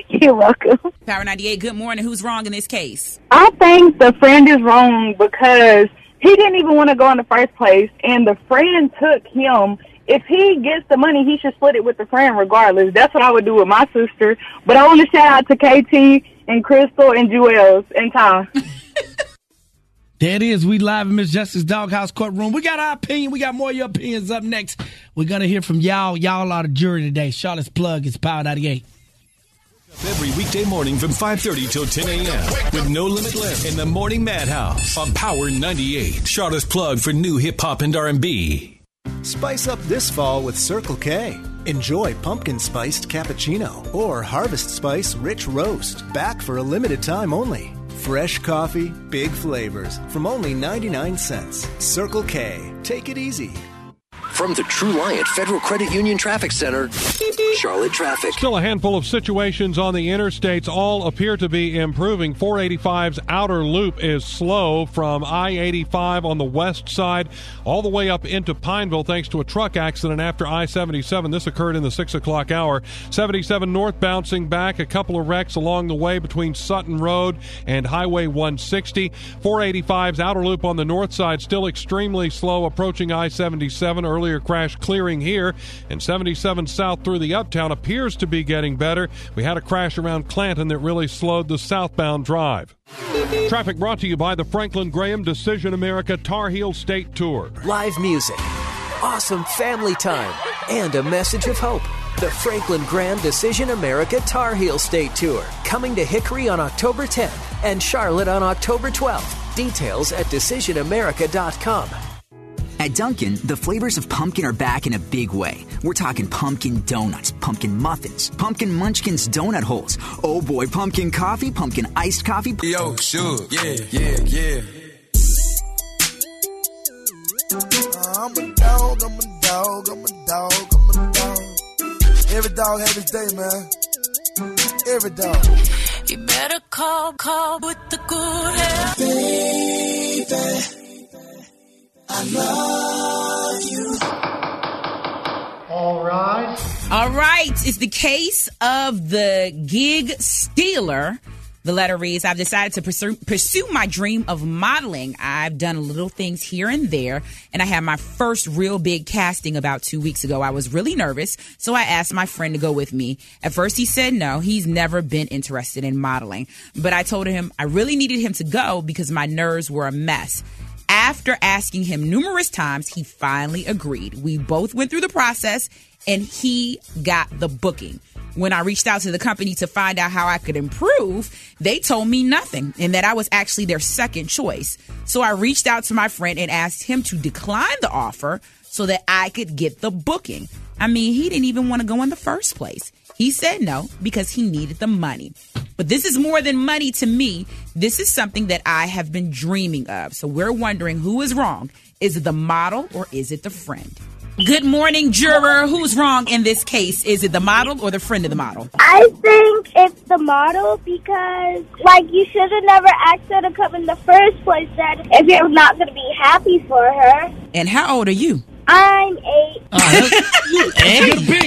You're welcome. Power 98, good morning. Who's wrong in this case? I think the friend is wrong because he didn't even want to go in the first place, and the friend took him. If he gets the money, he should split it with the friend regardless. That's what I would do with my sister. But I want to shout out to KT and Crystal and Jewels and Tom. There it is. We live in Miss Justice's Doghouse Courtroom. We got our opinion. We got more of your opinions up next. We're going to hear from y'all. Y'all are the jury today. Charlotte's Plug is Power 98. Every weekday morning from 5:30 till 10 a.m. with No Limit Left in the Morning Madhouse on Power 98. Charlotte's Plug for new hip-hop and R&B. Spice up this fall with Circle K. Enjoy pumpkin-spiced cappuccino or harvest spice rich roast. Back for a limited time only. Fresh coffee, big flavors, from only 99 cents. Circle K. Take it easy. From the True Liant Federal Credit Union Traffic Center, Charlotte traffic. Still a handful of situations on the interstates. All appear to be improving. 485's outer loop is slow from I-85 on the west side all the way up into Pineville thanks to a truck accident after I-77. This occurred in the 6 o'clock hour. 77 north bouncing back. A couple of wrecks along the way between Sutton Road and Highway 160. 485's outer loop on the north side still extremely slow approaching I-77 early. Crash clearing here, and 77 south through the uptown appears to be getting better. We had a crash around Clanton that really slowed the southbound drive. Traffic brought to you by the Franklin Graham Decision America Tar Heel State Tour. Live music, awesome family time, and a message of hope. The Franklin Graham Decision America Tar Heel State Tour, coming to Hickory on October 10th and Charlotte on October 12th. Details at decisionamerica.com. At Dunkin', the flavors of pumpkin are back in a big way. We're talking pumpkin donuts, pumpkin muffins, pumpkin munchkins donut holes. Oh boy, pumpkin coffee, pumpkin iced coffee. Yo, sure, yeah. I'm a dog, I'm a dog, I'm a dog, I'm a dog. Every dog has his day, man. Every dog. You better call with the good health. Baby. I love you. All right. It's the case of the gig stealer. The letter reads, I've decided to pursue my dream of modeling. I've done little things here and there, and I had my first real big casting about 2 weeks ago. I was really nervous, so I asked my friend to go with me. At first, he said no. He's never been interested in modeling. But I told him I really needed him to go because my nerves were a mess. After asking him numerous times, he finally agreed. We both went through the process, and he got the booking. When I reached out to the company to find out how I could improve, they told me nothing and that I was actually their second choice. So I reached out to my friend and asked him to decline the offer so that I could get the booking. I mean, he didn't even want to go in the first place. He said no because he needed the money. But this is more than money to me. This is something that I have been dreaming of. So we're wondering who is wrong. Is it the model or is it the friend? Good morning, juror. Who's wrong in this case? Is it the model or the friend of the model? I think it's the model because, you should have never asked her to come in the first place then if you're not going to be happy for her. And how old are you? I'm 8. Hey,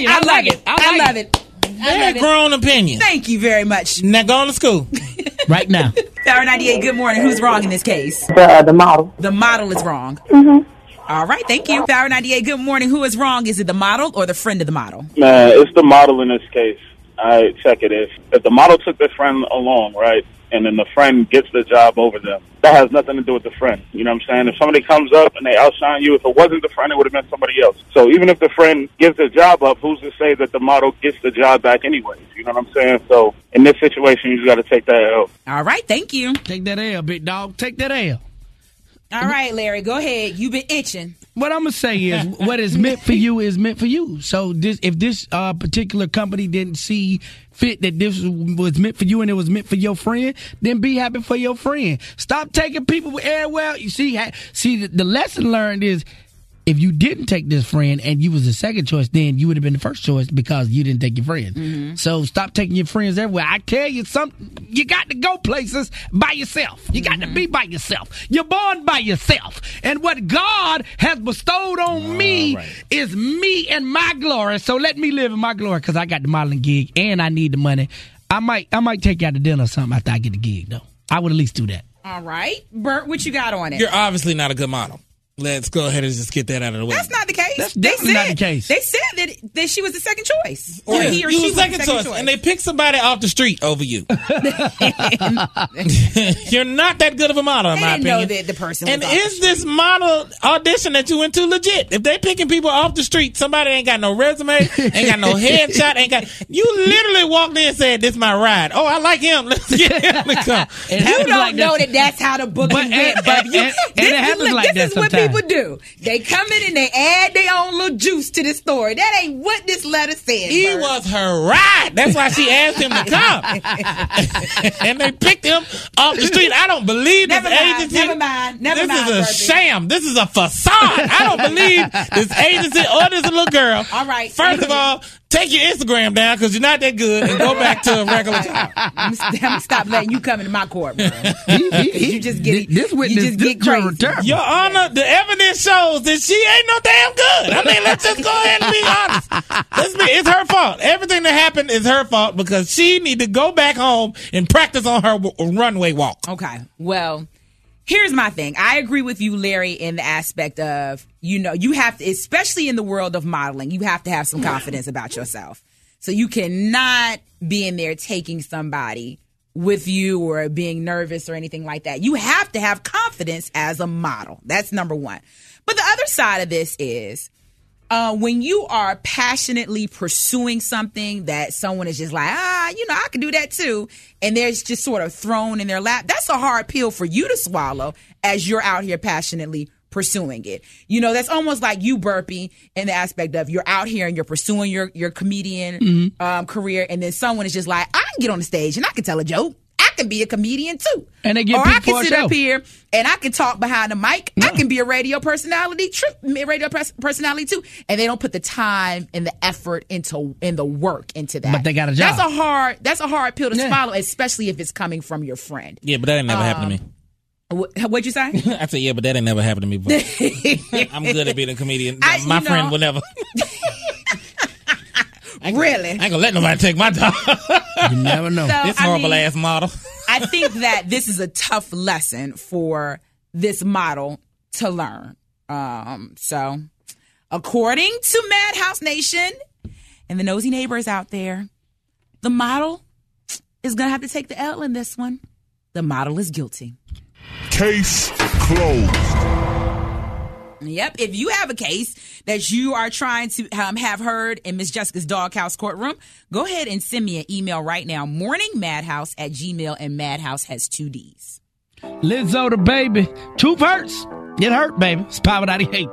I like it. I love it. Very grown opinion. Thank you very much. Now go on to school. Right now. Power 98, good morning. Who's wrong in this case? The model. The model is wrong. Mm-hmm. All right, thank you. Power 98, good morning. Who is wrong? Is it the model or the friend of the model? It's the model in this case. I check it. If the model took the friend along, right, and then the friend gets the job over them, that has nothing to do with the friend. You know what I'm saying? If somebody comes up and they outshine you, if it wasn't the friend, it would have been somebody else. So even if the friend gives the job up, who's to say that the model gets the job back anyways? You know what I'm saying? So in this situation, you just got to take that L. All right, thank you. Take that L, big dog. Take that L. All right, Larry, go ahead. You've been itching. What I'm going to say is what is meant for you is meant for you. So if this particular company didn't see fit that this was meant for you and it was meant for your friend, then be happy for your friend. Stop taking people everywhere. You see, the lesson learned is if you didn't take this friend and you was the second choice, then you would have been the first choice because you didn't take your friend. Mm-hmm. So stop taking your friends everywhere. I tell you something. You got to go places by yourself. You got to be by yourself. You're born by yourself. And what God has bestowed on me is me and my glory. So let me live in my glory because I got the modeling gig and I need the money. I might take you out to dinner or something after I get the gig, though. I would at least do that. All right. Bert, what you got on it? You're obviously not a good model. Let's go ahead and just get that out of the way. That's not the case. That's definitely not the case. They said that she was the second choice. Or he or she was the second choice. And they picked somebody off the street over you. You're not that good of a model, in my opinion. They didn't know that the person was. And is this model audition that you went to legit? If they picking people off the street, somebody ain't got no resume, ain't got no headshot, you literally walked in and said, "This is my ride. Oh, I like him. Let's get him to come." You don't know that that's how the book went. But it happens like that sometimes. People do. They come in and they add their own little juice to the story. That ain't what this letter said. He was her ride. That's why she asked him to come. And they picked him off the street. I don't believe this agency. Never mind. This is a sham. This is a facade. I don't believe this agency or this little girl. All right. First of all, take your Instagram down because you're not that good and go back to a regular job. I'm going to stop letting you come into my court, bro. You just get crazy. Your Honor, the evidence shows that she ain't no damn good. I mean, let's just go ahead and be honest. It's her fault. Everything that happened is her fault because she need to go back home and practice on her runway walk. Okay. Well, here's my thing. I agree with you, Larry, in the aspect of, you have to, especially in the world of modeling, you have to have some confidence about yourself. So you cannot be in there taking somebody with you or being nervous or anything like that. You have to have confidence as a model. That's number one. But the other side of this is when you are passionately pursuing something that someone is just like, I can do that too. And they're just sort of thrown in their lap. That's a hard pill for you to swallow as you're out here passionately pursuing it. That's almost like you, burpee, in the aspect of you're out here and you're pursuing your comedian career. And then someone is just like, I can get on the stage and I can tell a joke. I can be a comedian too. And they get or I can sit up here and I can talk behind the mic. Yeah. I can be a radio personality too. And they don't put the time and the effort and the work into that. But they got a job. That's a hard pill to swallow, especially if it's coming from your friend. Yeah, but that ain't never happened to me. What'd you say? I said, yeah, but that ain't never happened to me before. I'm good at being a comedian. My friend will never. Really? I ain't gonna let nobody take my dog. You never know. So, this horrible-ass model. I think that this is a tough lesson for this model to learn. So, according to Madhouse Nation and the nosy neighbors out there, the model is gonna have to take the L in this one. The model is guilty. Case closed. Yep. If you have a case that you are trying to have heard in Miss Jessica's Doghouse courtroom, go ahead and send me an email right now. morningmadhouse@gmail.com, and Madhouse has 2 Ds. Lizzo the baby. Tooth hurts. It hurt, baby. It's Power 98.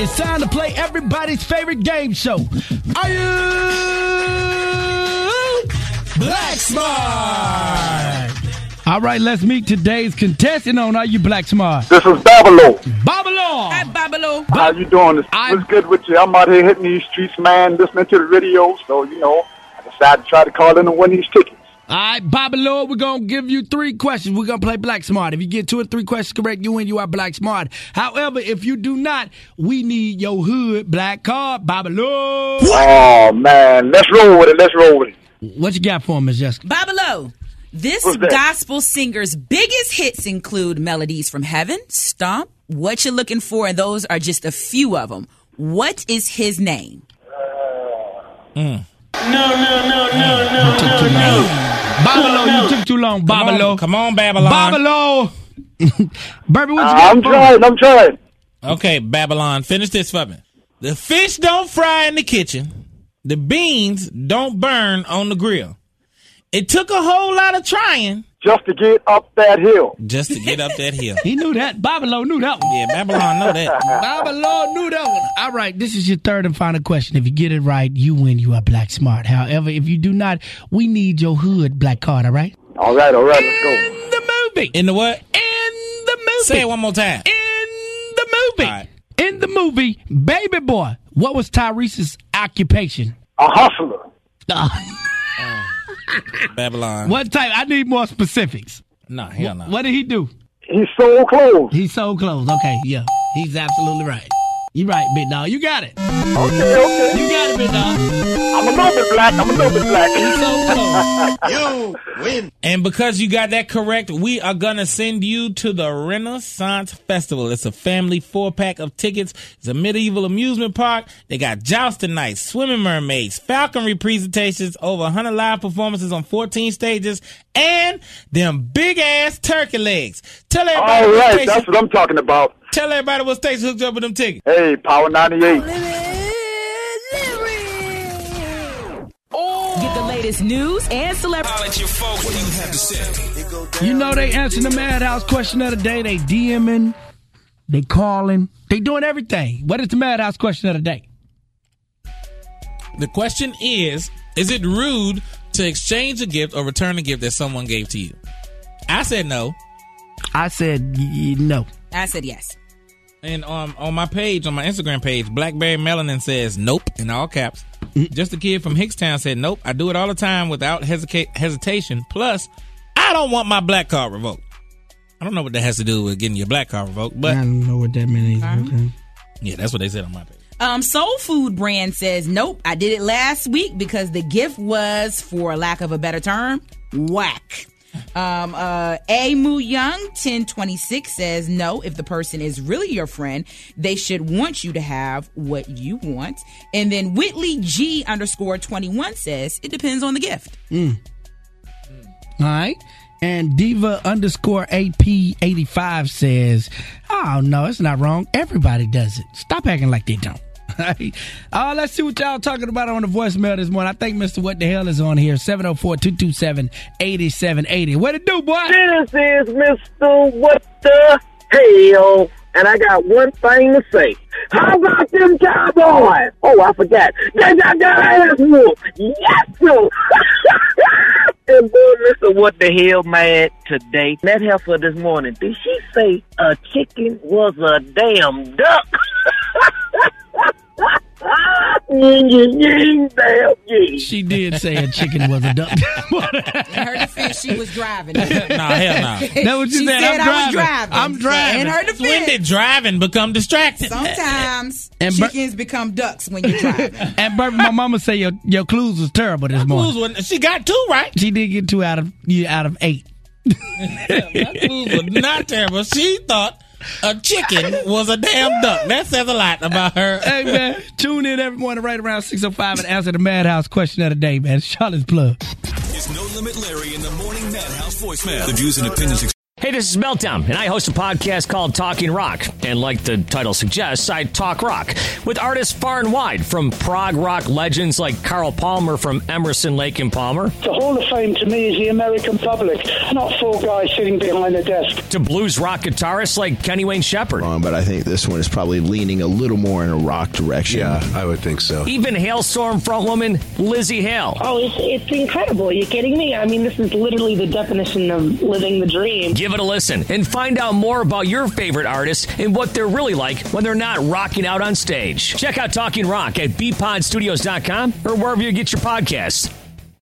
It's time to play everybody's favorite game show. Are you Black Smart? All right, let's meet today's contestant on Are You Black Smart? This is Babylon. Hi, Babylon. How you doing? What's good with you? I'm out here hitting these streets, man, listening to the radio. So, I decided to try to call in and win these tickets. All right, Babylon, we're going to give you 3 questions. We're going to play Black Smart. If you get 2 or 3 questions correct, you win. You are Black Smart. However, if you do not, we need your hood black card, Babylon. Oh, man. Let's roll with it. What you got for him, Ms. Jessica? Babalo, this gospel singer's biggest hits include Melodies from Heaven, Stomp, What You Looking For, and those are just a few of them. What is his name? No. Babalo, you took too long, Babalo. Come on, Babylon. Babalo. Burby, what you got? I'm trying. Okay, Babylon, finish this for me. The fish don't fry in the kitchen. The beans don't burn on the grill. It took a whole lot of trying. Just to get up that hill. He knew that. Babylon knew that one. Yeah, Babylon know that. Babylon knew that one. All right, this is your third and final question. If you get it right, you win. You are Black Smart. However, if you do not, we need your hood black card, all right? All right, let's go. In the movie. In the what? In the movie. Say it one more time. In the movie. All right. In the movie, Baby Boy What was Tyrese's occupation? A hustler. Babylon. What type? I need more specifics. No, hell no. What did he do? He sold clothes. He sold clothes. Okay, yeah. He's absolutely right. You right, big dog. You got it. Okay. You got it, big dog. I'm a little bit black. He's so close. You win. And because you got that correct, we are going to send you to the Renaissance Festival. It's a family 4-pack of tickets. It's a medieval amusement park. They got jousting nights, swimming mermaids, falconry presentations, over 100 live performances on 14 stages, and them big-ass turkey legs. Tell everybody. All right, that's what I'm talking about. Tell everybody what station hooked up with them tickets. Hey, Power 98. Get the latest news and celebrities. You know they answering the Madhouse question of the day. They DMing, they calling, they doing everything. What is the Madhouse question of the day? The question is it rude to exchange a gift or return a gift that someone gave to you? I said no. I said no. I said yes. And on my page, on my Instagram page, Blackberry Melanin says nope in all caps. Just a kid from Hickstown said nope. I do it all the time without hesitation. Plus, I don't want my black card revoked. I don't know what that has to do with getting your black card revoked, but I don't know what that means. Okay. Yeah, that's what they said on my page. Soul Food Brand says nope. I did it last week because the gift was, for lack of a better term, whack. A. Moo Young 1026 says no. If the person is really your friend, they should want you to have what you want. And then Whitley G _21 says it depends on the gift. All right. And Diva _AP85 says, oh no, it's not wrong. Everybody does it. Stop acting like they don't. Let's see what y'all talking about on the voicemail this morning. I think Mr. What the Hell is on here. 704-227-8780. What it do, boy? This is Mr. What the Hell, and I got one thing to say. How about them Cowboys? Oh, I forgot. They got their ass whooped. Yes, sir. And boy, Mr. What the Hell mad today. That heifer this morning, did she say a chicken was a damn duck? She did say a chicken was a duck. In her defense, she was driving. Nah, hell no. That was just that. I'm driving. In her defense. When did driving become distracting? Sometimes chickens become ducks when you're driving. And Bert, my mama said your clues was terrible this morning. She got 2 right. She did get 2 out of 8. My clues were not terrible. She thought a chicken was a damn duck. That says a lot about her. Hey, man, tune in every morning right around 6:05 and answer the Madhouse question of the day, man. Charlotte's plug. It's No Limit Larry in the morning Madhouse voicemail. The views and opinions. Hey, this is Meltdown, and I host a podcast called Talking Rock. And like the title suggests, I talk rock with artists far and wide, from prog rock legends like Carl Palmer from Emerson, Lake and Palmer. The Hall of Fame to me is the American public, not 4 guys sitting behind a desk. To blues rock guitarists like Kenny Wayne Shepherd. But I think this one is probably leaning a little more in a rock direction. Yeah, I would think so. Even Hailstorm frontwoman Lizzie Hale. Oh, it's incredible. Are you kidding me? I mean, this is literally the definition of living the dream. Give it a listen and find out more about your favorite artists and what they're really like when they're not rocking out on stage. Check out Talking Rock at bpodstudios.com or wherever you get your podcasts.